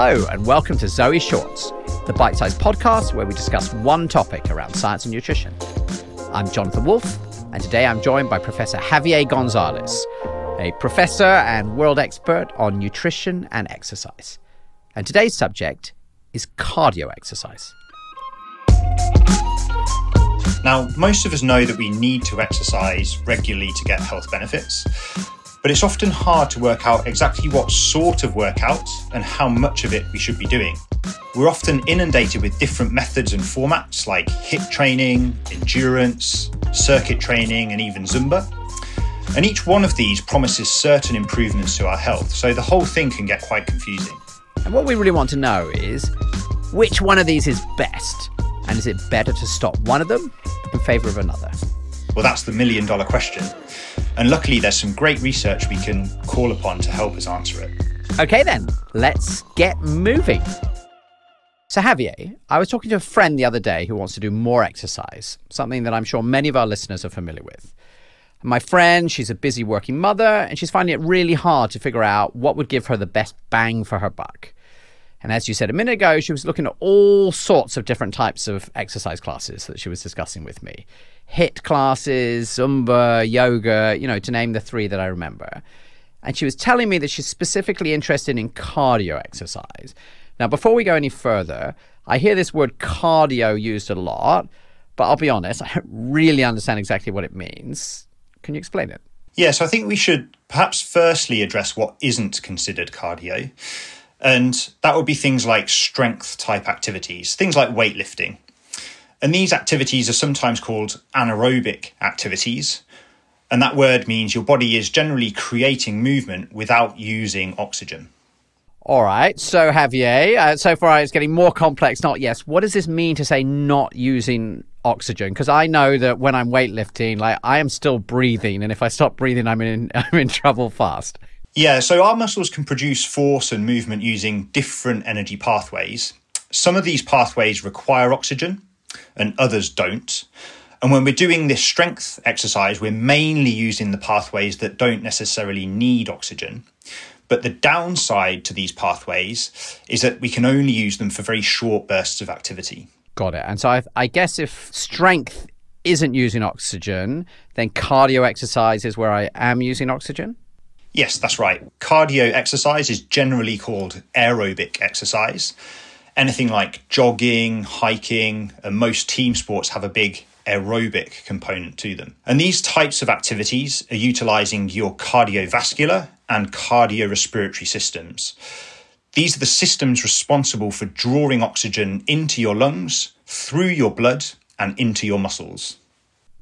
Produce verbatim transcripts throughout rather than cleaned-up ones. Hello and welcome to Zoe Shorts, the bite-sized podcast where we discuss one topic around science and nutrition. I'm Jonathan Wolf, and today I'm joined by Professor Javier Gonzalez, a professor and world expert on nutrition and exercise. And today's subject is cardio exercise. Now, most of us know that we need to exercise regularly to get health benefits, but it's often hard to work out exactly what sort of workout and how much of it we should be doing. We're often inundated with different methods and formats like HIIT training, endurance, circuit training, and even Zumba. And each one of these promises certain improvements to our health, so the whole thing can get quite confusing. And what we really want to know is, which one of these is best? And is it better to stop one of them in favor of another? Well, that's the million dollar question. And luckily, there's some great research we can call upon to help us answer it. Okay then, let's get moving. So Javier, I was talking to a friend the other day who wants to do more exercise, something that I'm sure many of our listeners are familiar with. My friend, she's a busy working mother, and she's finding it really hard to figure out what would give her the best bang for her buck. And as you said a minute ago, she was looking at all sorts of different types of exercise classes that she was discussing with me. HIIT classes, Zumba, yoga, you know, to name the three that I remember. And she was telling me that she's specifically interested in cardio exercise. Now, before we go any further, I hear this word cardio used a lot, but I'll be honest, I don't really understand exactly what it means. Can you explain it? Yeah, so I think we should perhaps firstly address what isn't considered cardio. And that would be things like strength-type activities, things like weightlifting. And these activities are sometimes called anaerobic activities. And that word means your body is generally creating movement without using oxygen. All right. So, Javier, uh, so far it's getting more complex, not yes. What does this mean to say not using oxygen? Because I know that when I'm weightlifting, like I am still breathing. And if I stop breathing, I'm in I'm in trouble fast. Yeah, so our muscles can produce force and movement using different energy pathways. Some of these pathways require oxygen and others don't. And when we're doing this strength exercise, we're mainly using the pathways that don't necessarily need oxygen. But the downside to these pathways is that we can only use them for very short bursts of activity. Got it. And so I, I guess if strength isn't using oxygen, then cardio exercise is where I am using oxygen? Yes, that's right. Cardio exercise is generally called aerobic exercise. Anything like jogging, hiking, and most team sports have a big aerobic component to them. And these types of activities are utilizing your cardiovascular and cardiorespiratory systems. These are the systems responsible for drawing oxygen into your lungs, through your blood, and into your muscles.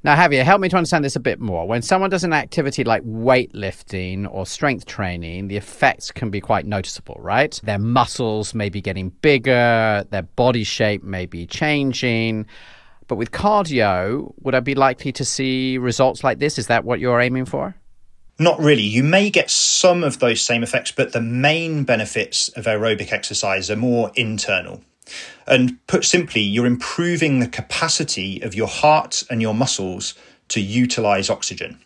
Now, Javier, help me to understand this a bit more. When someone does an activity like weightlifting or strength training, the effects can be quite noticeable, right? Their muscles may be getting bigger, their body shape may be changing. But with cardio, would I be likely to see results like this? Is that what you're aiming for? Not really. You may get some of those same effects, but the main benefits of aerobic exercise are more internal. And put simply, you're improving the capacity of your heart and your muscles to utilize oxygen.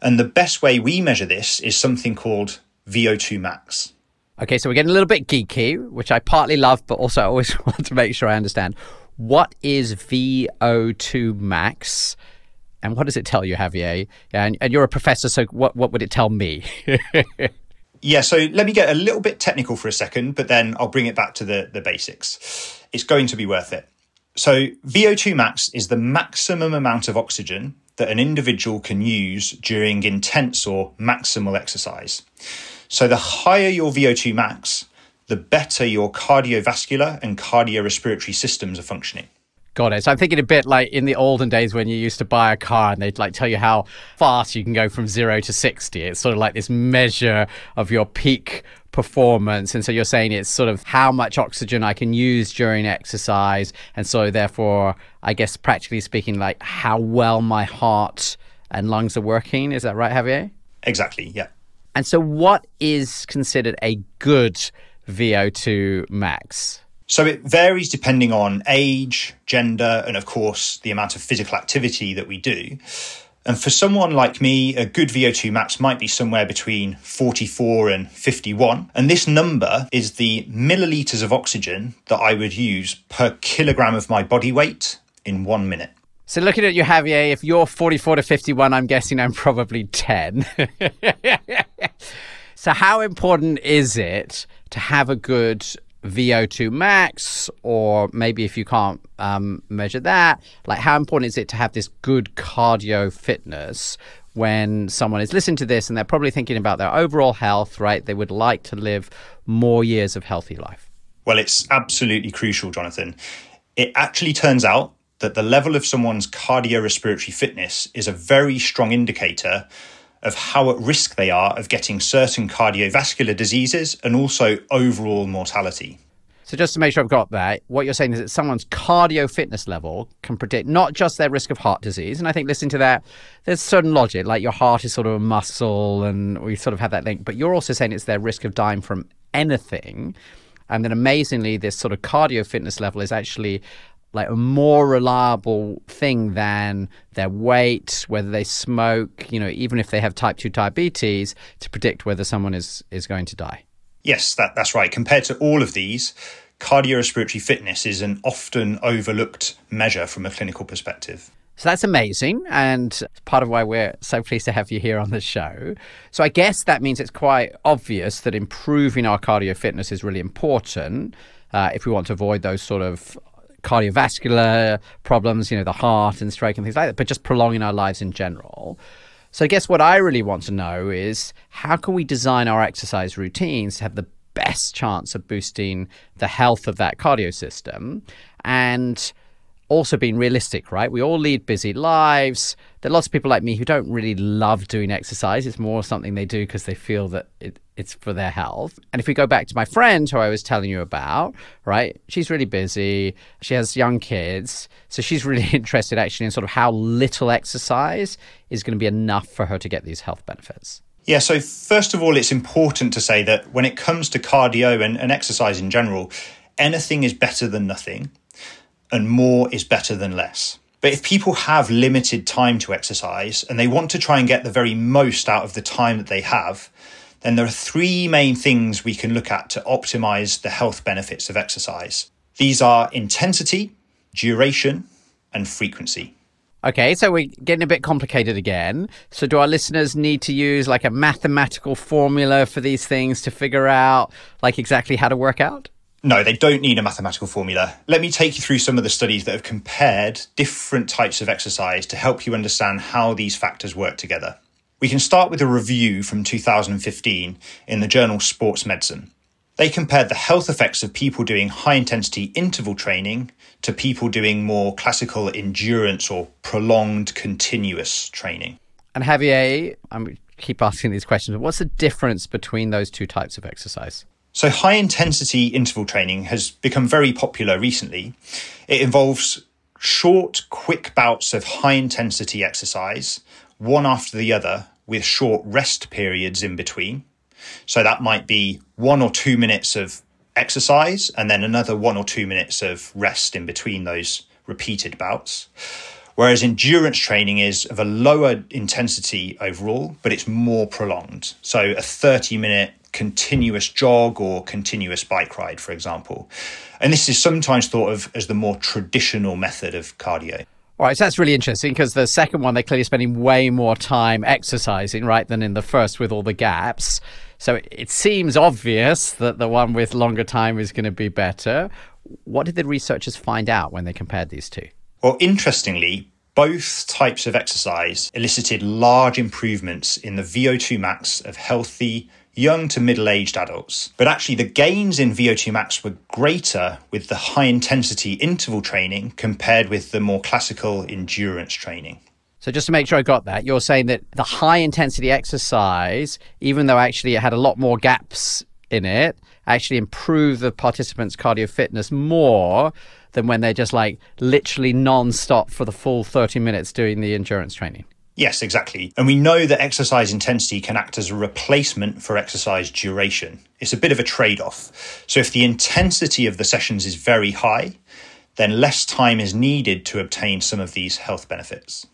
And the best way we measure this is something called V O two max. Okay, so we're getting a little bit geeky, which I partly love, but also I always want to make sure I understand. What is V O two max? And what does it tell you, Javier? And, and you're a professor, so what, what would it tell me? Yeah, so let me get a little bit technical for a second, but then I'll bring it back to the, the basics. It's going to be worth it. So V O two max is the maximum amount of oxygen that an individual can use during intense or maximal exercise. So the higher your V O two max, the better your cardiovascular and cardiorespiratory systems are functioning. Got it. So I'm thinking a bit like in the olden days when you used to buy a car and they'd like tell you how fast you can go from zero to sixty. It's sort of like this measure of your peak performance. And so you're saying it's sort of how much oxygen I can use during exercise. And so therefore, I guess practically speaking, like how well my heart and lungs are working. Is that right, Javier? Exactly. Yeah. And so what is considered a good V O two max? So it varies depending on age, gender, and of course, the amount of physical activity that we do. And for someone like me, a good V O two max might be somewhere between forty-four and fifty-one. And this number is the milliliters of oxygen that I would use per kilogram of my body weight in one minute. So looking at you, Javier, if you're forty-four to fifty-one, I'm guessing I'm probably ten. So how important is it to have a good V O two max, or maybe if you can't um, measure that, like how important is it to have this good cardio fitness when someone is listening to this and they're probably thinking about their overall health, right? They would like to live more years of healthy life. Well, it's absolutely crucial, Jonathan. It actually turns out that the level of someone's cardiorespiratory fitness is a very strong indicator of how at risk they are of getting certain cardiovascular diseases and also overall mortality. So just to make sure I've got that, what you're saying is that someone's cardio fitness level can predict not just their risk of heart disease. And I think listening to that, there's certain logic, like your heart is sort of a muscle and we sort of have that link, but you're also saying it's their risk of dying from anything. And then amazingly, this sort of cardio fitness level is actually like a more reliable thing than their weight, whether they smoke, you know, even if they have type two diabetes, to predict whether someone is is going to die. Yes, that, that's right. Compared to all of these, cardiorespiratory fitness is an often overlooked measure from a clinical perspective. So that's amazing. And part of why we're so pleased to have you here on the show. So I guess that means it's quite obvious that improving our cardio fitness is really important uh, if we want to avoid those sort of cardiovascular problems, you know, the heart and stroke and things like that, but just prolonging our lives in general. So I guess what I really want to know is how can we design our exercise routines to have the best chance of boosting the health of that cardio system and also being realistic, right? We all lead busy lives. There are lots of people like me who don't really love doing exercise. It's more something they do because they feel that it, it's for their health. And if we go back to my friend who I was telling you about, right? She's really busy. She has young kids. So she's really interested actually in sort of how little exercise is going to be enough for her to get these health benefits. Yeah, so first of all, it's important to say that when it comes to cardio and, and exercise in general, anything is better than nothing. And more is better than less. But if people have limited time to exercise and they want to try and get the very most out of the time that they have, then there are three main things we can look at to optimize the health benefits of exercise. These are intensity, duration, and frequency. Okay, so we're getting a bit complicated again. So do our listeners need to use like a mathematical formula for these things to figure out like exactly how to work out? No, they don't need a mathematical formula. Let me take you through some of the studies that have compared different types of exercise to help you understand how these factors work together. We can start with a review from two thousand fifteen in the journal Sports Medicine. They compared the health effects of people doing high-intensity interval training to people doing more classical endurance or prolonged continuous training. And Javier, I keep asking these questions, but what's the difference between those two types of exercise? So high-intensity interval training has become very popular recently. It involves short, quick bouts of high-intensity exercise, one after the other, with short rest periods in between. So that might be one or two minutes of exercise and then another one or two minutes of rest in between those repeated bouts. Whereas endurance training is of a lower intensity overall, but it's more prolonged. So a thirty-minute continuous jog or continuous bike ride, for example. And this is sometimes thought of as the more traditional method of cardio. All right, so that's really interesting because the second one, they're clearly spending way more time exercising, right, than in the first with all the gaps. So it seems obvious that the one with longer time is going to be better. What did the researchers find out when they compared these two? Well, interestingly, both types of exercise elicited large improvements in the V O two max of healthy young to middle-aged adults. But actually the gains in V O two max were greater with the high-intensity interval training compared with the more classical endurance training. So just to make sure I got that, you're saying that the high-intensity exercise, even though actually it had a lot more gaps in it, actually improved the participants' cardio fitness more than when they're just like literally non-stop for the full thirty minutes doing the endurance training. Yes, exactly. And we know that exercise intensity can act as a replacement for exercise duration. It's a bit of a trade-off. So if the intensity of the sessions is very high, then less time is needed to obtain some of these health benefits.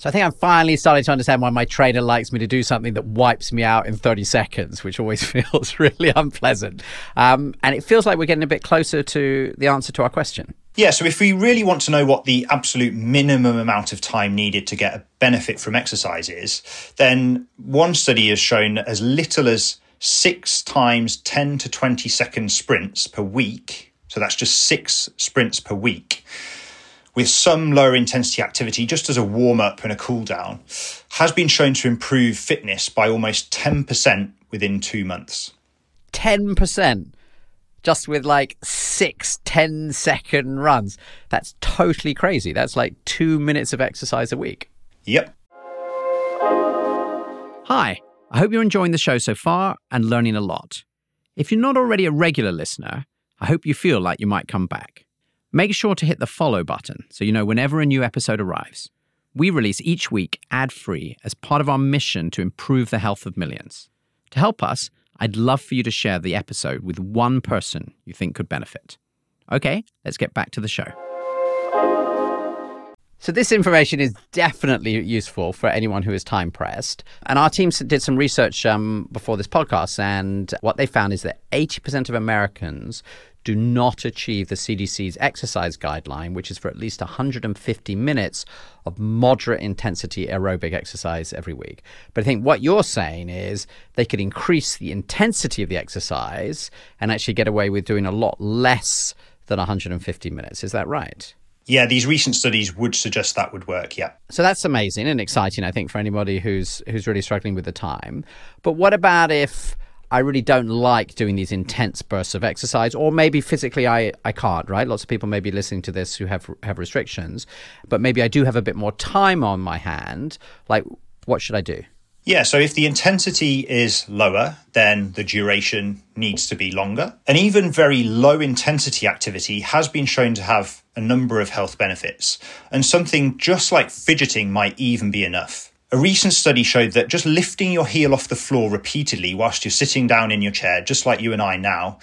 So I think I'm finally starting to understand why my trainer likes me to do something that wipes me out in thirty seconds, which always feels really unpleasant. Um, and it feels like we're getting a bit closer to the answer to our question. Yeah, so if we really want to know what the absolute minimum amount of time needed to get a benefit from exercise is, then one study has shown that as little as six times ten to twenty second sprints per week, so that's just six sprints per week, with some lower intensity activity just as a warm-up and a cool-down, has been shown to improve fitness by almost ten percent within two months. ten percent? Just with like six ten second runs. That's totally crazy. That's like two minutes of exercise a week. Yep. Hi, I hope you're enjoying the show so far and learning a lot. If you're not already a regular listener, I hope you feel like you might come back. Make sure to hit the follow button so you know whenever a new episode arrives. We release each week ad-free as part of our mission to improve the health of millions. To help us, I'd love for you to share the episode with one person you think could benefit. Okay, let's get back to the show. So this information is definitely useful for anyone who is time pressed. And our team did some research um, before this podcast, and what they found is that eighty percent of Americans do not achieve the C D C's exercise guideline, which is for at least one hundred fifty minutes of moderate intensity aerobic exercise every week. But I think what you're saying is they could increase the intensity of the exercise and actually get away with doing a lot less than one hundred fifty minutes. Is that right? Yeah, these recent studies would suggest that would work, yeah. So that's amazing and exciting, I think, for anybody who's who's really struggling with the time. But what about if I really don't like doing these intense bursts of exercise, or maybe physically I, I can't, right? Lots of people may be listening to this who have have restrictions, but maybe I do have a bit more time on my hand. Like, what should I do? Yeah, so if the intensity is lower, then the duration needs to be longer. And even very low intensity activity has been shown to have a number of health benefits. And something just like fidgeting might even be enough. A recent study showed that just lifting your heel off the floor repeatedly whilst you're sitting down in your chair, just like you and I now,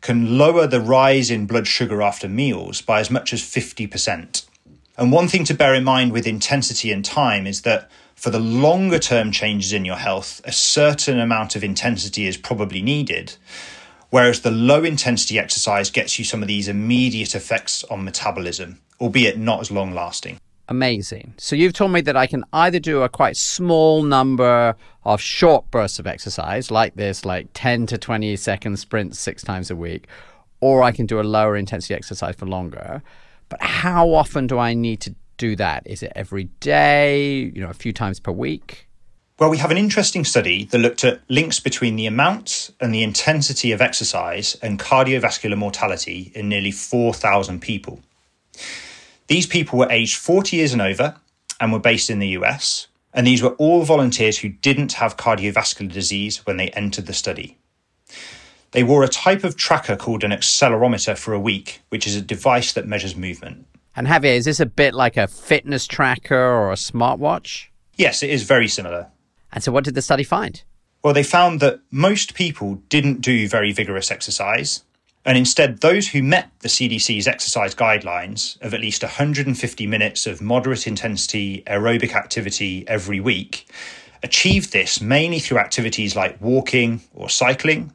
can lower the rise in blood sugar after meals by as much as fifty percent. And one thing to bear in mind with intensity and time is that for the longer term changes in your health, a certain amount of intensity is probably needed, whereas the low intensity exercise gets you some of these immediate effects on metabolism, albeit not as long lasting. Amazing. So you've told me that I can either do a quite small number of short bursts of exercise like this, like ten to twenty second sprints six times a week, or I can do a lower intensity exercise for longer. But how often do I need to do that? Is it every day, you know, a few times per week? Well, we have an interesting study that looked at links between the amount and the intensity of exercise and cardiovascular mortality in nearly four thousand people. These people were aged forty years and over and were based in the U S, and these were all volunteers who didn't have cardiovascular disease when they entered the study. They wore a type of tracker called an accelerometer for a week, which is a device that measures movement. And Javier, is this a bit like a fitness tracker or a smartwatch? Yes, it is very similar. And so what did the study find? Well, they found that most people didn't do very vigorous exercise. And instead, those who met the C D C's exercise guidelines of at least one hundred fifty minutes of moderate intensity aerobic activity every week achieved this mainly through activities like walking or cycling,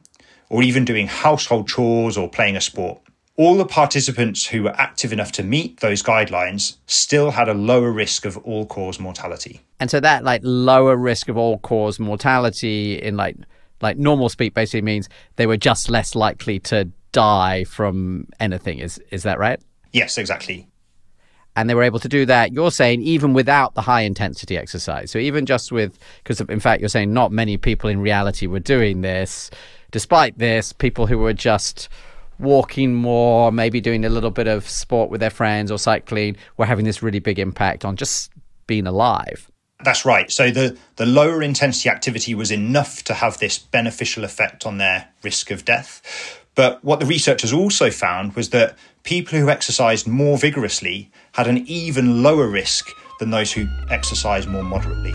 or even doing household chores or playing a sport. All the participants who were active enough to meet those guidelines still had a lower risk of all-cause mortality. And so that like lower risk of all-cause mortality in like like normal speak basically means they were just less likely to die from anything. Is is that right? Yes, exactly. And they were able to do that, you're saying, even without the high intensity exercise. So even just with, because in fact, you're saying not many people in reality were doing this. Despite this, people who were just walking more, maybe doing a little bit of sport with their friends or cycling, were having this really big impact on just being alive. That's right. So the, the lower intensity activity was enough to have this beneficial effect on their risk of death. But what the researchers also found was that people who exercised more vigorously had an even lower risk than those who exercised more moderately.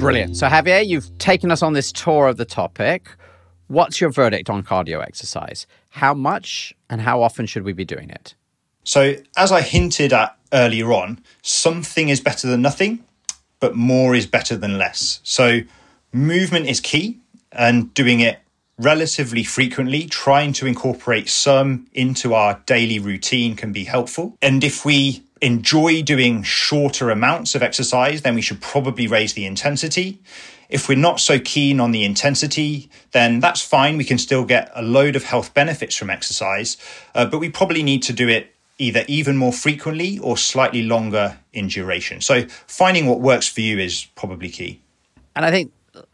Brilliant. So Javier, you've taken us on this tour of the topic. What's your verdict on cardio exercise? How much and how often should we be doing it? So as I hinted at earlier on, something is better than nothing, but more is better than less. So movement is key, and doing it relatively frequently, trying to incorporate some into our daily routine can be helpful. And if we enjoy doing shorter amounts of exercise, then we should probably raise the intensity. If we're not so keen on the intensity, then that's fine. We can still get a load of health benefits from exercise, uh, but we probably need to do it either even more frequently or slightly longer in duration. So finding what works for you is probably key. And I think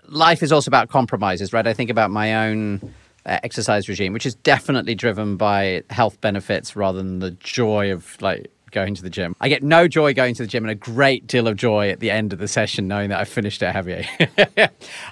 life is also about compromises, right? I think about my own uh, exercise regime, which is definitely driven by health benefits rather than the joy of like going to the gym. I get no joy going to the gym and a great deal of joy at the end of the session knowing that I finished it heavier.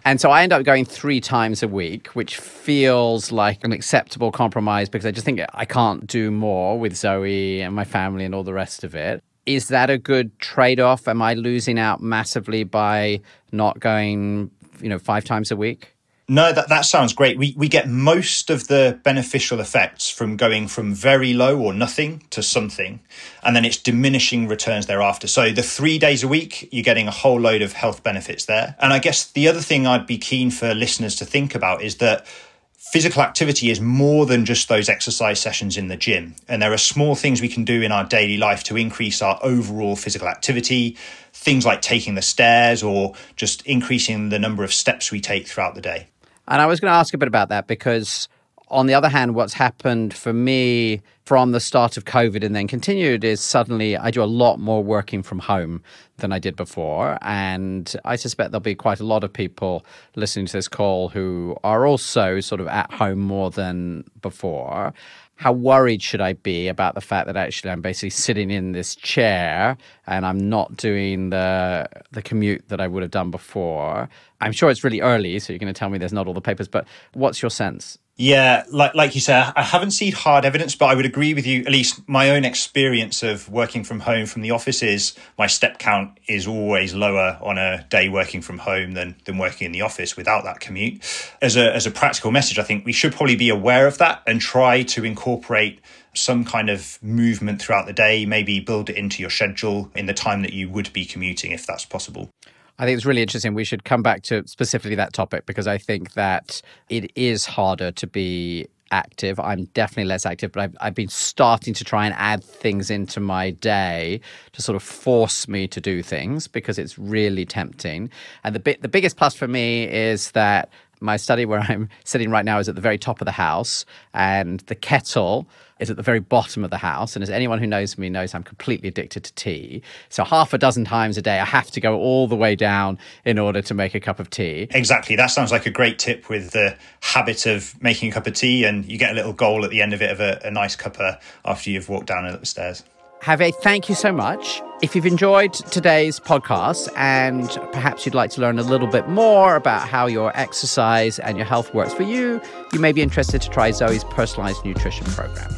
And so I end up going three times a week, which feels like an acceptable compromise because I just think I can't do more with Zoe and my family and all the rest of it. Is that a good trade-off? Am I losing out massively by not going, you know, five times a week? No, that, that sounds great. We we get most of the beneficial effects from going from very low or nothing to something, and then it's diminishing returns thereafter. So the three days a week, you're getting a whole load of health benefits there. And I guess the other thing I'd be keen for listeners to think about is that physical activity is more than just those exercise sessions in the gym. And there are small things we can do in our daily life to increase our overall physical activity, things like taking the stairs or just increasing the number of steps we take throughout the day. And I was going to ask a bit about that because, on the other hand, what's happened for me from the start of COVID and then continued is suddenly I do a lot more working from home than I did before. And I suspect there'll be quite a lot of people listening to this call who are also sort of at home more than before. How worried should I be about the fact that actually I'm basically sitting in this chair and I'm not doing the the commute that I would have done before? I'm sure it's really early, so you're going to tell me there's not all the papers, but what's your sense? Yeah, like like you said, I haven't seen hard evidence, but I would agree with you. At least my own experience of working from home from the office is my step count is always lower on a day working from home than than working in the office without that commute. As a as a practical message, I think we should probably be aware of that and try to incorporate some kind of movement throughout the day, maybe build it into your schedule in the time that you would be commuting if that's possible. I think it's really interesting. We should come back to specifically that topic because I think that it is harder to be active. I'm definitely less active, but I've, I've been starting to try and add things into my day to sort of force me to do things because it's really tempting. And the bi- the biggest plus for me is that my study where I'm sitting right now is at the very top of the house and the kettle is at the very bottom of the house. And as anyone who knows me knows, I'm completely addicted to tea. So half a dozen times a day, I have to go all the way down in order to make a cup of tea. Exactly. That sounds like a great tip with the habit of making a cup of tea and you get a little goal at the end of it of a, a nice cuppa after you've walked down the stairs. Javier, thank you so much. If you've enjoyed today's podcast and perhaps you'd like to learn a little bit more about how your exercise and your health works for you, you may be interested to try Zoe's personalized nutrition program.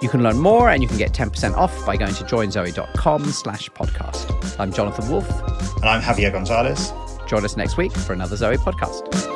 You can learn more and you can get ten percent off by going to joinzoe.com slash podcast. I'm Jonathan Wolf. And I'm Javier Gonzalez. Join us next week for another Zoe podcast.